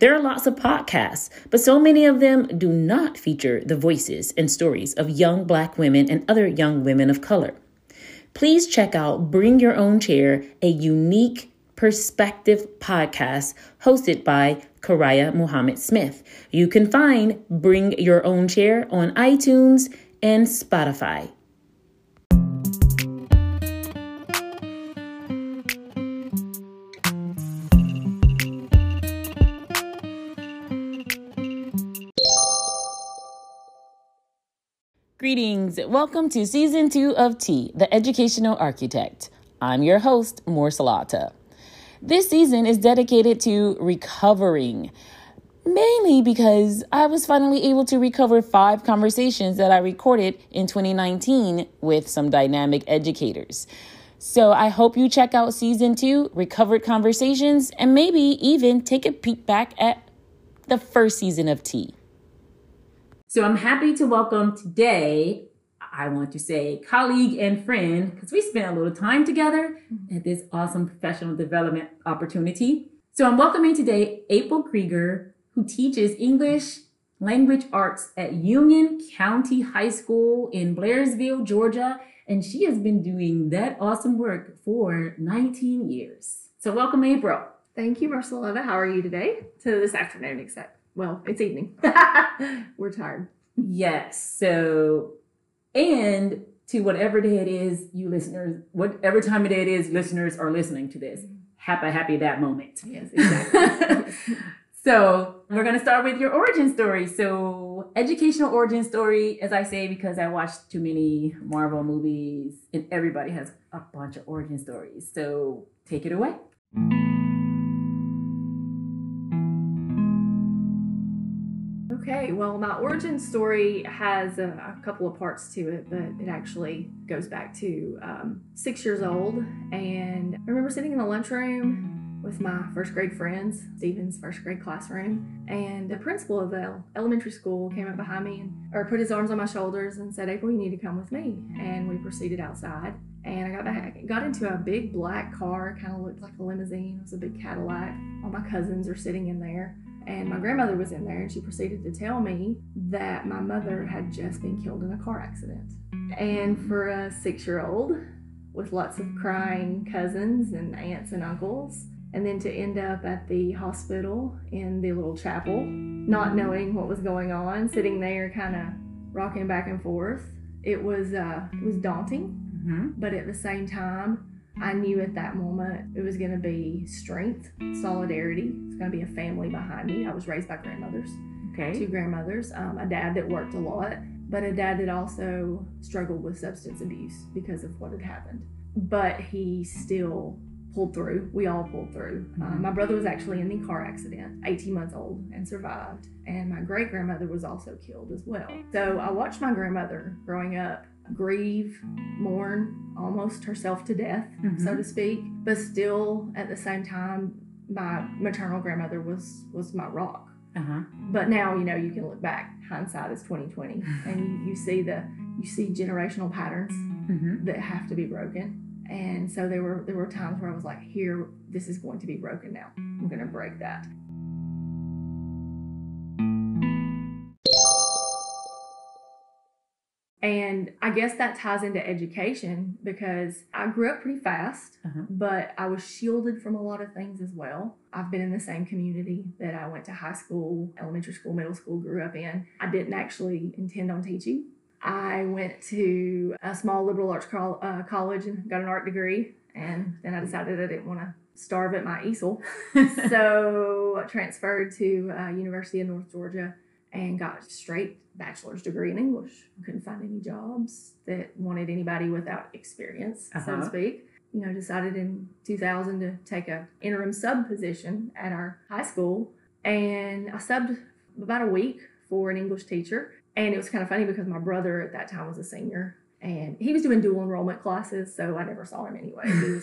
There are lots of podcasts, but so many of them do not feature the voices and stories of young Black women and other young women of color. Please check out Bring Your Own Chair, a unique perspective podcast hosted by Kasira Mohammed Smith. You can find Bring Your Own Chair on iTunes and Spotify. Greetings. Welcome to Season 2 of Tea, The Educational Architect. I'm your host, Mursalata. This season is dedicated to recovering, mainly because I was finally able to recover 5 conversations that I recorded in 2019 with some dynamic educators. So I hope you check out Season 2, Recovered Conversations, and maybe even take a peek back at the first season of Tea. So I'm happy to welcome today, I want to say colleague and friend, because we spent a little time together at this awesome professional development opportunity. So I'm welcoming today April Krieger, who teaches English language arts at Union County High School in Blairsville, Georgia. And she has been doing that awesome work for 19 years. So welcome, April. Thank you, Mursalata. How are you today? So this afternoon, except. Well, it's evening. We're tired. Yes. So, and to whatever day it is, you listeners, whatever time of day it is, listeners are listening to this. Happy that moment. Yes, exactly. So we're going to start with your origin story. So educational origin story, as I say, because I watched too many Marvel movies and everybody has a bunch of origin stories. So take it away. Okay, well, my origin story has a couple of parts to it, but it actually goes back to 6 years old. And I remember sitting in the lunchroom with my first grade friends, Stephen's first grade classroom, and the principal of the elementary school came up behind me or put his arms on my shoulders and said, "April, you need to come with me." And we proceeded outside. And I got into a big black car, kind of looked like a limousine. It was a big Cadillac. All my cousins are sitting in there. And my grandmother was in there, and she proceeded to tell me that my mother had just been killed in a car accident. And for a 6-year-old, with lots of crying cousins and aunts and uncles, and then to end up at the hospital in the little chapel, not knowing what was going on, sitting there kind of rocking back and forth, it was daunting, but at the same time, I knew at that moment it was going to be strength, solidarity. It's going to be a family behind me. I was raised by grandmothers, okay. 2 grandmothers, a dad that worked a lot, but a dad that also struggled with substance abuse because of what had happened. But he still pulled through. We all pulled through. My brother was actually in the car accident, 18 months old, and survived. And my great-grandmother was also killed as well. So I watched my grandmother growing up grieve, mourn, almost herself to death, so to speak. But still, at the same time, my maternal grandmother was my rock. But now, you know, you can look back. Hindsight is 20/20, and you see generational patterns that have to be broken. And so there were times where I was like, "Here, this is going to be broken now. I'm going to break that." And I guess that ties into education because I grew up pretty fast, but I was shielded from a lot of things as well. I've been in the same community that I went to high school, elementary school, middle school, grew up in. I didn't actually intend on teaching. I went to a small liberal arts college and got an art degree. And then I decided I didn't want to starve at my easel. So I transferred to University of North Georgia and got a straight bachelor's degree in English. I couldn't find any jobs that wanted anybody without experience, so to speak. You know, decided in 2000 to take an interim sub position at our high school. And I subbed about a week for an English teacher. And it was kind of funny because my brother at that time was a senior. And he was doing dual enrollment classes, so I never saw him anyway.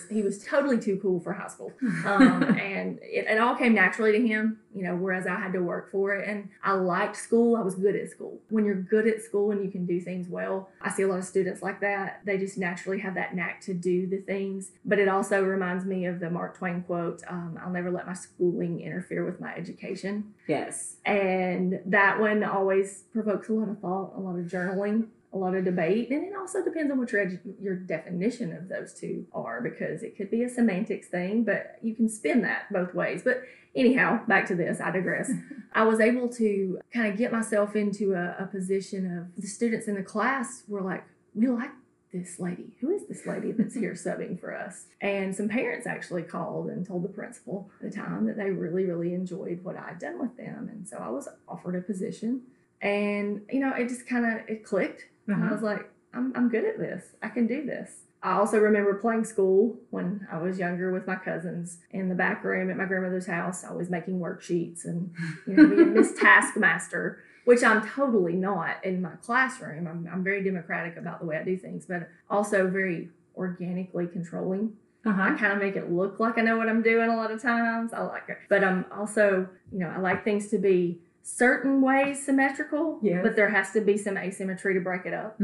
He was totally too cool for high school. And it all came naturally to him, you know, whereas I had to work for it. And I liked school. I was good at school. When you're good at school and you can do things well, I see a lot of students like that. They just naturally have that knack to do the things. But it also reminds me of the Mark Twain quote, I'll never let my schooling interfere with my education. Yes. And that one always provokes a lot of thought, a lot of journaling, a lot of debate, and it also depends on what your definition of those two are, because it could be a semantics thing, but you can spin that both ways. But anyhow, back to this, I digress. I was able to kind of get myself into a position of the students in the class were like, we like this lady. Who is this lady that's here subbing for us? And some parents actually called and told the principal at the time that they really, really enjoyed what I'd done with them. And so I was offered a position, and, you know, it just kind of, it clicked. I was like, I'm good at this. I can do this. I also remember playing school when I was younger with my cousins in the back room at my grandmother's house, always making worksheets and, you know, being Miss Taskmaster, which I'm totally not in my classroom. I'm very democratic about the way I do things, but also very organically controlling. I kind of make it look like I know what I'm doing a lot of times. I like it. But I'm also, you know, I like things to be certain ways symmetrical, but there has to be some asymmetry to break it up.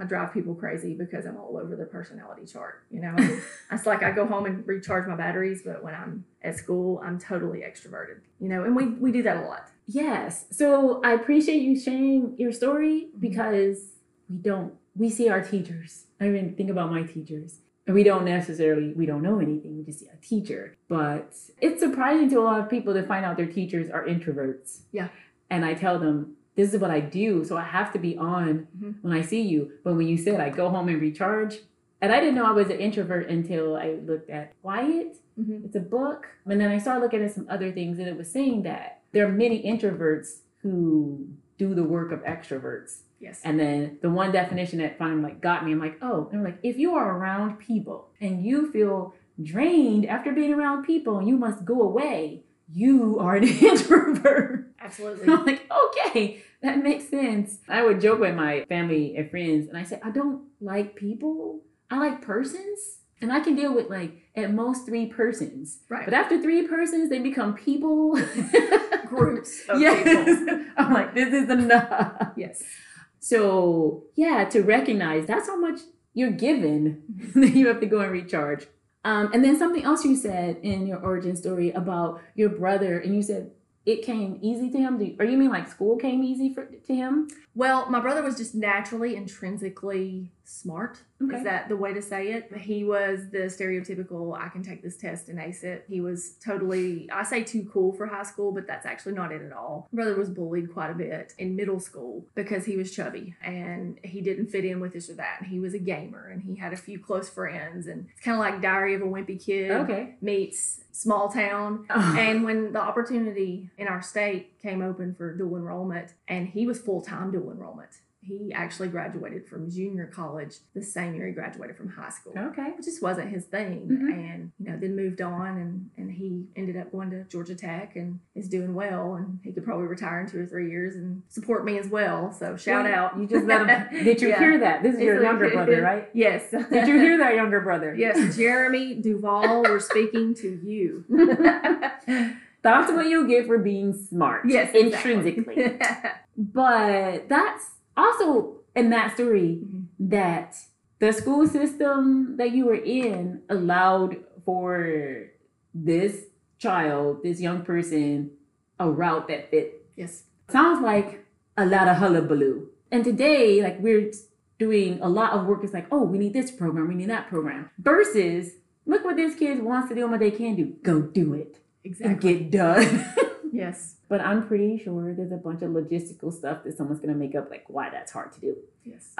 I drive people crazy because I'm all over the personality chart, you know. It's like I go home and recharge my batteries, but when I'm at school, I'm totally extroverted, you know, and we do that a lot. Yes. So I appreciate you sharing your story, because we see our teachers. I mean, think about my teachers. We don't know anything. We just see a teacher. But it's surprising to a lot of people to find out their teachers are introverts. Yeah. And I tell them, this is what I do, so I have to be on when I see you. But when you said I go home and recharge, and I didn't know I was an introvert until I looked at Quiet. It's a book. And then I started looking at some other things, and it was saying that there are many introverts who do the work of extroverts. Yes. And then the one definition that finally got me, I'm like, oh, and I'm like, if you are around people and you feel drained after being around people and you must go away, you are an introvert. Absolutely. I'm like, okay, that makes sense. I would joke with my family and friends, and I said, I don't like people. I like persons. And I can deal with at most three persons. Right. But after three persons, they become people. Groups of people. I'm like, this is enough. Yes. So, yeah, to recognize that's how much you're given that you have to go and recharge. And then something else you said in your origin story about your brother, and you said it came easy to him. Or you mean school came easy to him? Well, my brother was just naturally, intrinsically smart. Okay. Is that the way to say it? He was the stereotypical, I can take this test and ace it. He was totally, I say too cool for high school, but that's actually not it at all. My brother was bullied quite a bit in middle school because he was chubby and he didn't fit in with this or that. And he was a gamer and he had a few close friends. And it's kind of like Diary of a Wimpy Kid meets small town. And when the opportunity in our state came open for dual enrollment, and he was full-time dual enrollment. He actually graduated from junior college the same year he graduated from high school. Okay. Which just wasn't his thing. And, you know, then moved on and he ended up going to Georgia Tech and is doing well. And he could probably retire in 2 or 3 years and support me as well. So shout out. You just let him. Did you hear that? This is your younger brother, right? Yes. Did you hear that, younger brother? Yes. Jeremy Duval, we're speaking to you. That's what you get for being smart. Yes. Intrinsically. But that's also in that story that the school system that you were in allowed for this child, this young person, a route that fit. Yes. Sounds like a lot of hullabaloo. And today, we're doing a lot of work. It's like, oh, we need this program, we need that program. Versus, look what this kid wants to do and what they can do. Go do it. Exactly. And get done. Yes. But I'm pretty sure there's a bunch of logistical stuff that someone's going to make up, why that's hard to do. Yes.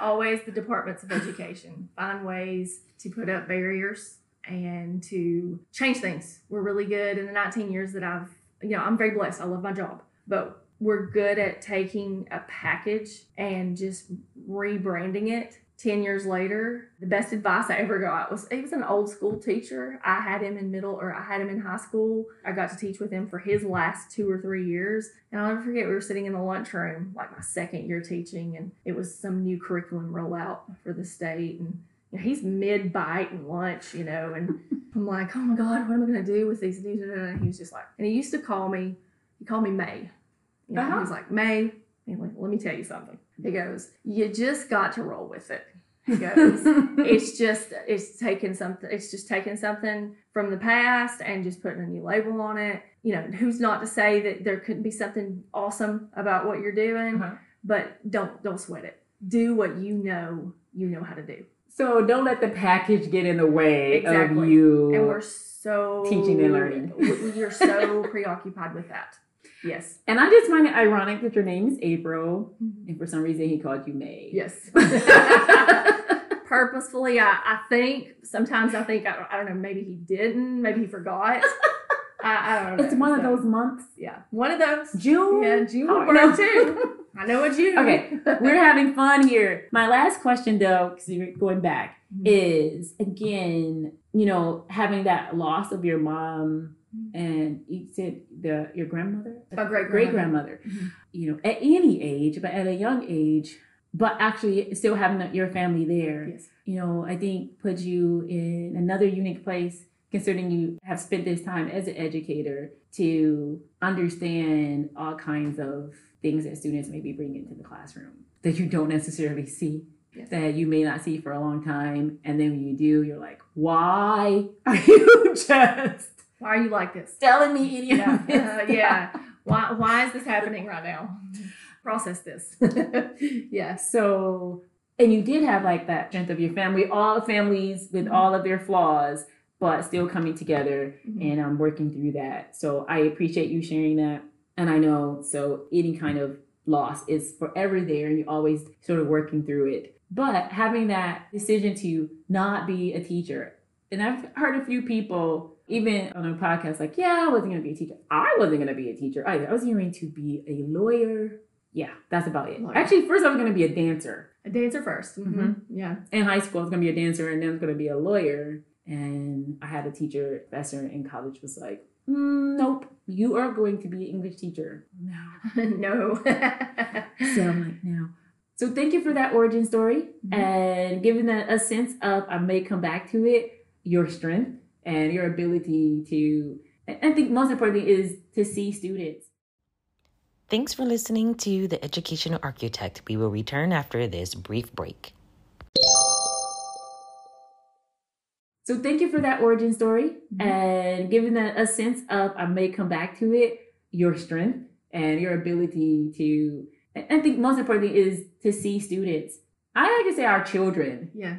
Always the departments of education find ways to put up barriers and to change things. We're really good in the 19 years that I've, you know, I'm very blessed. I love my job, but we're good at taking a package and just rebranding it 10 years later, the best advice I ever got was, he was an old school teacher. I had him in high school. I got to teach with him for his last 2 or 3 years. And I'll never forget, we were sitting in the lunchroom, like my second year teaching, and it was some new curriculum rollout for the state. And you know, he's mid-bite and lunch, you know, and I'm like, oh my God, what am I going to do with these? And he was just like, and he used to call me, he called me May. You know, he was like, May, let me tell you something. He goes, you just got to roll with it. He goes, it's just taking something from the past and just putting a new label on it. You know, who's not to say that there couldn't be something awesome about what you're doing, but don't sweat it. Do what you know how to do. So don't let the package get in the way of you. And we're so teaching and learning. You're so preoccupied with that. Yes. And I just find it ironic that your name is April, and for some reason he called you May. Yes. Purposefully, I think, I don't know, maybe he didn't, maybe he forgot. I don't know. It's one of those months. Yeah. One of those. June. Yeah, June would work too. I know what you do. Okay. We're having fun here. My last question, though, because you're going back, is, again, you know, having that loss of your mom. And you said your grandmother? My great-grandmother. You know, at any age, but at a young age, but actually still having your family there, yes. You know, I think puts you in another unique place, considering you have spent this time as an educator to understand all kinds of things that students maybe bring into the classroom that you don't necessarily see. Yes. That you may not see for a long time. And then when you do, you're like, why are you like this? Telling me, idiot. Yeah. Why is this happening right now? Process this. Yeah. So, and you did have like that strength of your family, all families with all of their flaws, but still coming together and working through that. So I appreciate you sharing that. And I know, so any kind of loss is forever there. And you're always sort of working through it. But having that decision to not be a teacher. And I've heard a few people, even on a podcast, like, yeah, I wasn't going to be a teacher. I wasn't going to be a teacher either. I was going to be a lawyer. Yeah, that's about it. Lawyer. Actually, first I was going to be a dancer. A dancer first. Yeah. In high school, I was going to be a dancer, and then I was going to be a lawyer. And I had a teacher, professor in college, was like, nope, you are going to be an English teacher. No. No. So I'm like, no. So thank you for that origin story and giving a sense of, I may come back to it, your strength. And your ability to, I think most importantly, is to see students. Thanks for listening to The Educational Architect. We will return after this brief break. So thank you for that origin story and giving a sense of, I may come back to it, your strength and your ability to, I think most importantly, is to see students. I like to say our children. Yeah.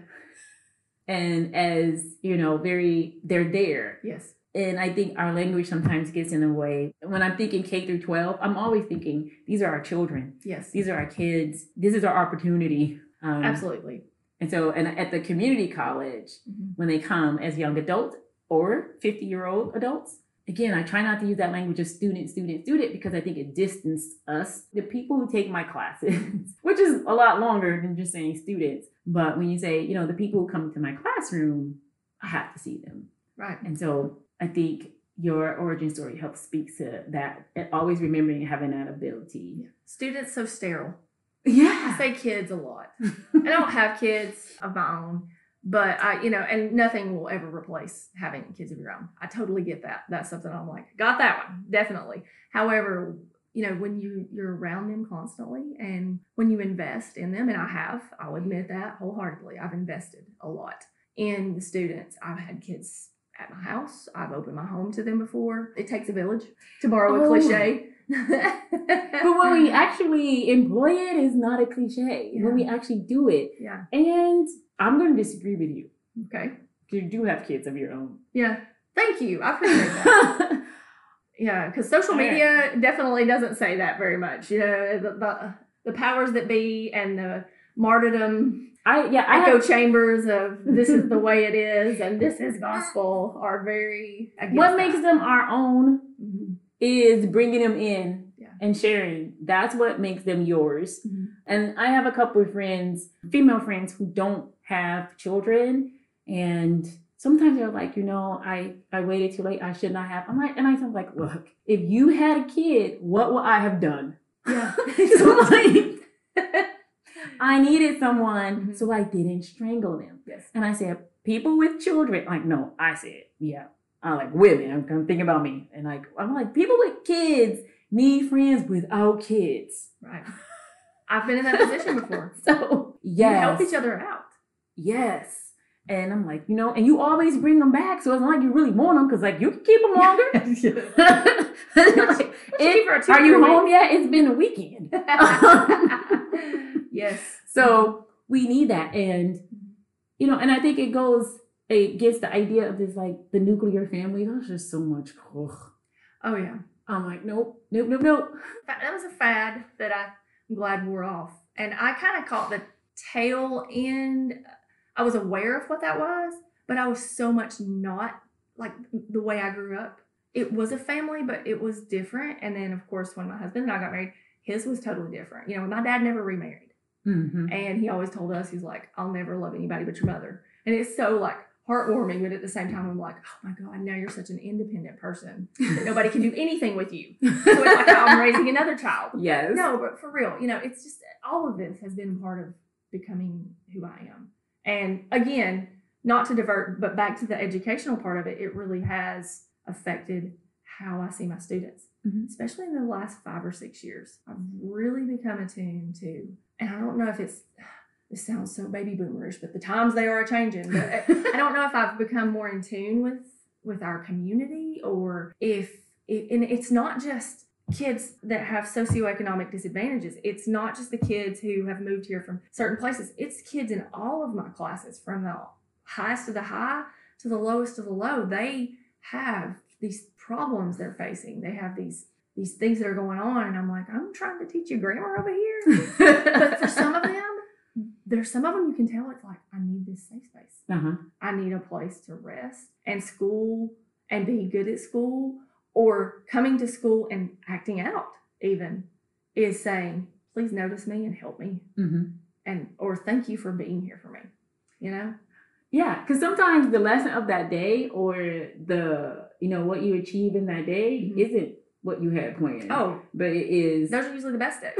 And as, you know, they're there. Yes. And I think our language sometimes gets in the way. When I'm thinking K through 12, I'm always thinking, these are our children. Yes. These are our kids. This is our opportunity. Absolutely. And so, and at the community college, when they come as young adults or 50-year-old adults, again, I try not to use that language of student, because I think it distanced us. The people who take my classes, which is a lot longer than just saying students. But when you say, you know, the people who come to my classroom, I have to see them. Right. And so I think your origin story helps speak to that, and always remembering having that ability. Yeah. Students so sterile. Yeah. I say kids a lot. I don't have kids of my own, but I, you know, and nothing will ever replace having kids of your own. I totally get that. That's something I'm like, got that one. Definitely. However, you know, when you're around them constantly and when you invest in them, and I'll admit that wholeheartedly, I've invested a lot in the students. I've had kids at my house. I've opened my home to them before. It takes a village, to borrow a cliche. But when we actually employ it, is not a cliche. Yeah. When we actually do it. Yeah. And I'm going to disagree with you. Okay. You do have kids of your own. Yeah. Thank you. I appreciate that. Yeah, because social media definitely doesn't say that very much. You know, the powers that be and the martyrdom, echo chambers of this is the way it is and this is gospel are very against what that. Makes them our own is bringing them in and sharing. That's what makes them yours. And I have a couple of friends, female friends, who don't have children. And sometimes they're like, you know, I waited too late. I should not have. I'm like, look, if you had a kid, what would I have done? Yeah. So like, I needed someone, mm-hmm. so I didn't strangle them. Yes. And I said, people with children, like, no, I said, yeah. I'm like, women, I'm thinking about me. And like, I'm like, people with kids need friends without kids. Right. I've been in that position before. So, yes. You help each other out. Yes. And I'm like, you know, and you always bring them back. So it's not like you really want them because, like, you can keep them longer. Like, are you home yet? It's been a weekend. Yes. So we need that. And, you know, and I think it gets the idea of this, like, the nuclear family. There's just so much. Ugh. Oh, yeah. I'm like, nope. That was a fad that I'm glad wore off. And I kind of caught the tail end. I was aware of what that was, but I was so much not like the way I grew up. It was a family, but it was different. And then, of course, when my husband and I got married, his was totally different. You know, my dad never remarried. Mm-hmm. And he always told us, he's like, I'll never love anybody but your mother. And it's so like heartwarming. But at the same time, I'm like, oh my God, now you're such an independent person. Nobody can do anything with you. So it's like I'm raising another child. Yes. No, but for real, you know, it's just all of this has been part of becoming who I am. And again, not to divert, but back to the educational part of it, it really has affected how I see my students, mm-hmm. especially in the last 5 or 6 years. I've really become attuned to, and I don't know if it sounds so baby boomerish, but the times they are changing. But I don't know if I've become more in tune with our community or and it's not just kids that have socioeconomic disadvantages. It's not just the kids who have moved here from certain places. It's kids in all of my classes, from the highest of the high to the lowest of the low. They have these problems they're facing. They have these things that are going on. And I'm like, I'm trying to teach you grammar over here. But for some of them, there's some of them you can tell it's like, I need this safe space. Uh-huh. I need a place to rest and school and be good at school. Or coming to school and acting out even is saying, please notice me and help me. Mm-hmm. Or thank you for being here for me, you know? Yeah, because sometimes the lesson of that day or the, you know, what you achieve in that day mm-hmm. isn't what you had planned. Oh. But it is. Those are usually the best days.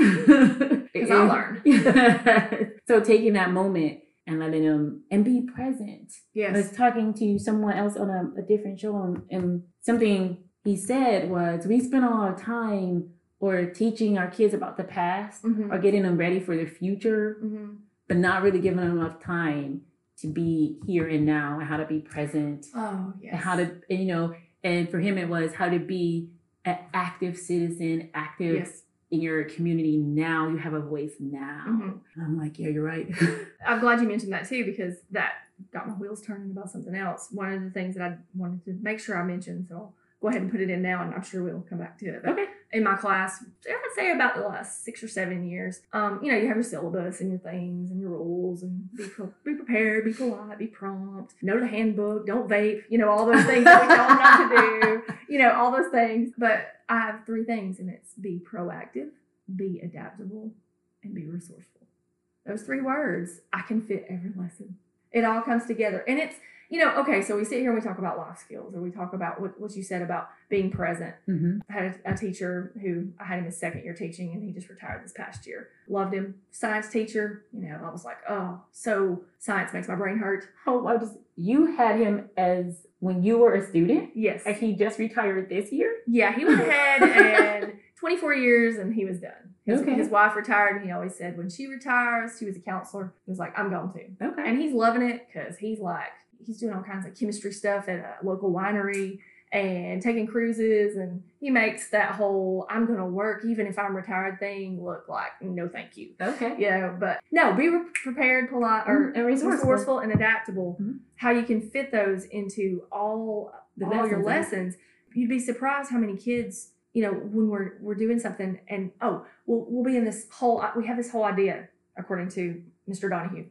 Because I learn. So taking that moment and letting them, and be present. Yes. I was talking to someone else on a different show and something he said was, we spend a lot of time or teaching our kids about the past mm-hmm. or getting them ready for the future, mm-hmm. but not really giving them enough time to be here and now and how to be present. Oh, yes. And how to, and, you know, and for him, it was how to be an active citizen, active yes. in your community now. You have a voice now. Mm-hmm. And I'm like, yeah, you're right. I'm glad you mentioned that too, because that got my wheels turning about something else. One of the things that I wanted to make sure I mentioned, so I'll go ahead and put it in now, and I'm sure we'll come back to it. But okay. In my class, I'd say about the last 6 or 7 years, you know, you have your syllabus and your things and your rules, and be prepared, be polite, be prompt, know the handbook, don't vape, you know, all those things that we tell them not to do, you know, all those things. But I have 3 things, and it's be proactive, be adaptable, and be resourceful. Those 3 words, I can fit every lesson. It all comes together, and it's, you know, okay, so we sit here and we talk about life skills, or we talk about what you said about being present. Mm-hmm. I had a teacher who I had him his 2nd year teaching, and he just retired this past year. Loved him. Science teacher. You know, I was like, oh, so science makes my brain hurt. Oh, you had him as when you were a student? Yes. And he just retired this year? Yeah, he went ahead and 24 years, and he was done. His wife retired, and he always said when she retires, she was a counselor. He was like, I'm going to. Okay. And he's loving it because he's doing all kinds of chemistry stuff at a local winery and taking cruises. And he makes that whole, I'm going to work even if I'm retired thing look like, no, thank you. Okay. Yeah. But no, be prepared, polite, or and resourceful and adaptable. Mm-hmm. How you can fit those into all your lessons. You'd be surprised how many kids, you know, when we're doing something and, oh, we'll be in this whole, we have this whole idea, according to Mr. Donahue.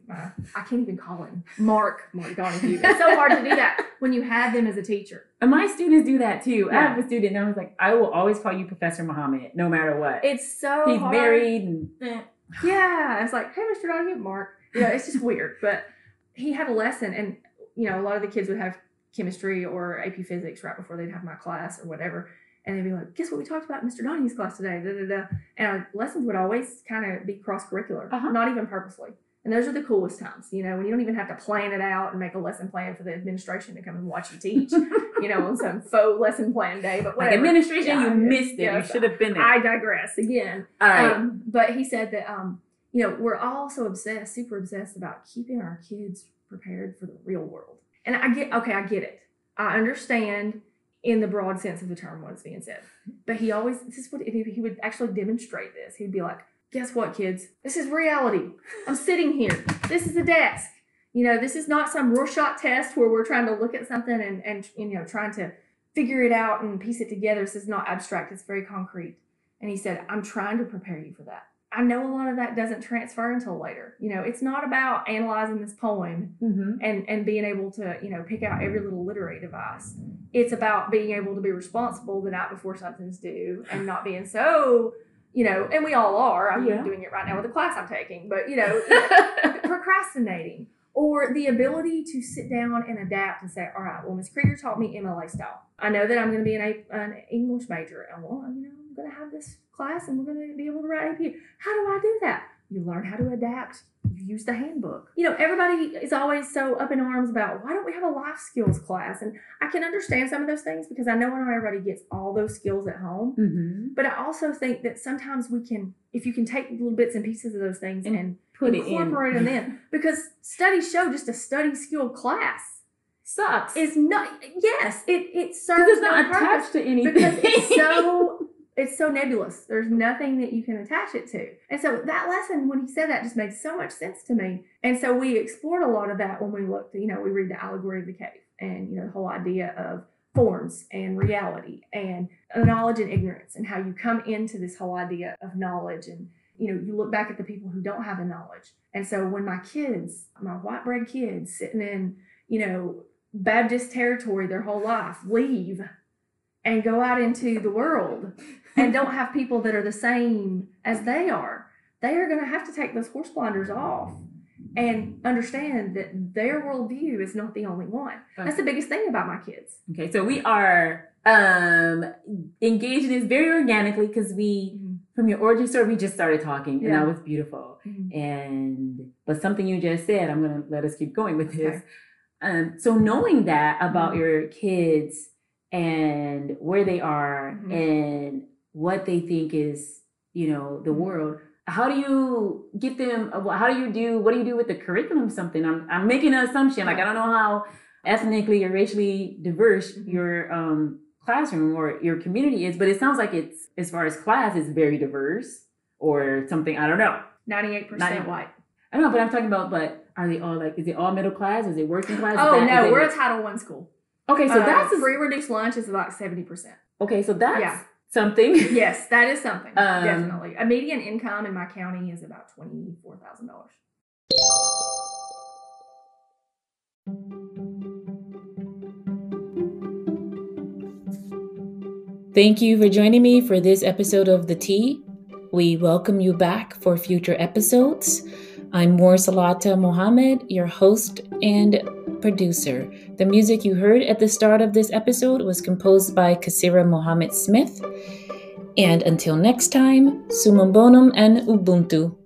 I can't even call him Mark Donahue. It's so hard to do that when you have them as a teacher. And my students do that too. Yeah. I have a student and I was like, I will always call you Professor Muhammad, no matter what. It's so hard. He's married and Yeah. I was like, hey, Mr. Donahue, Mark. You know, it's just weird. But he had a lesson, and, you know, a lot of the kids would have chemistry or AP physics right before they'd have my class or whatever. And they'd be like, guess what we talked about in Mr. Donahue's class today? Da, da, da. And our lessons would always kind of be cross-curricular, not even purposely. And those are the coolest times, you know, when you don't even have to plan it out and make a lesson plan for the administration to come and watch you teach, you know, on some faux lesson plan day. But whatever. Like administration, yeah, you missed it. Yeah, you should have been there. I digress again. All right. But he said that, you know, we're all so obsessed, super obsessed about keeping our kids prepared for the real world. And I get it. I understand in the broad sense of the term what is being said. But he always, he would actually demonstrate this. He'd be like, guess what, kids? This is reality. I'm sitting here. This is a desk. You know, this is not some Rorschach test where we're trying to look at something and you know, trying to figure it out and piece it together. This is not abstract. It's very concrete. And he said, I'm trying to prepare you for that. I know a lot of that doesn't transfer until later. You know, it's not about analyzing this poem and being able to, you know, pick out every little literary device. It's about being able to be responsible the night before something's due and not being so... You know, and we all are. I'm doing it right now with the class I'm taking. But, you know, procrastinating or the ability to sit down and adapt and say, all right, well, Ms. Krieger taught me MLA style. I know that I'm going to be an English major. And, well, you know, I'm going to have this class and we're going to be able to write AP. How do I do that? You learn how to adapt. You use the handbook. You know, everybody is always so up in arms about, why don't we have a life skills class? And I can understand some of those things because I know not everybody gets all those skills at home. Mm-hmm. But I also think that sometimes we can, if you can take little bits and pieces of those things and incorporate them in. Because studies show just a study skill class sucks. It's not, yes, it serves it's not attached to anything. Because it's so... It's so nebulous. There's nothing that you can attach it to. And so that lesson, when he said that, just made so much sense to me. And so we explored a lot of that when we looked, you know, we read The Allegory of the Cave and, you know, the whole idea of forms and reality and knowledge and ignorance and how you come into this whole idea of knowledge. And, you know, you look back at the people who don't have the knowledge. And so when my kids, my white bread kids sitting in, you know, Baptist territory their whole life, leave and go out into the world and don't have people that are the same as they are going to have to take those horse blinders off and understand that their worldview is not the only one. Okay. That's the biggest thing about my kids. Okay, so we are engaged in this very organically because we, from your origin story, we just started talking and that was beautiful. Mm-hmm. But something you just said, I'm going to let us keep going with this. Okay. So knowing that about your kids and where they are and what they think is, you know, the world. How do you get them? What do you do with the curriculum? Something I'm making an assumption. Like, I don't know how ethnically or racially diverse your classroom or your community is, but it sounds like it's, as far as class, is very diverse or something. I don't know. 98% white. I don't know, but I'm talking about, but are they all like, is it all middle class? Is it working class? Oh, no, we're a Title I school. Okay, so that's free reduced lunch is like 70%. Okay, so that's something. Yes, that is something. Definitely, a median income in my county is about $24,000. Thank you for joining me for this episode of The Tea. We welcome you back for future episodes. I'm Mursalata Muhammad, your host and producer. The music you heard at the start of this episode was composed by Kasira Mohammed Smith. And until next time, Summum Bonum and Ubuntu.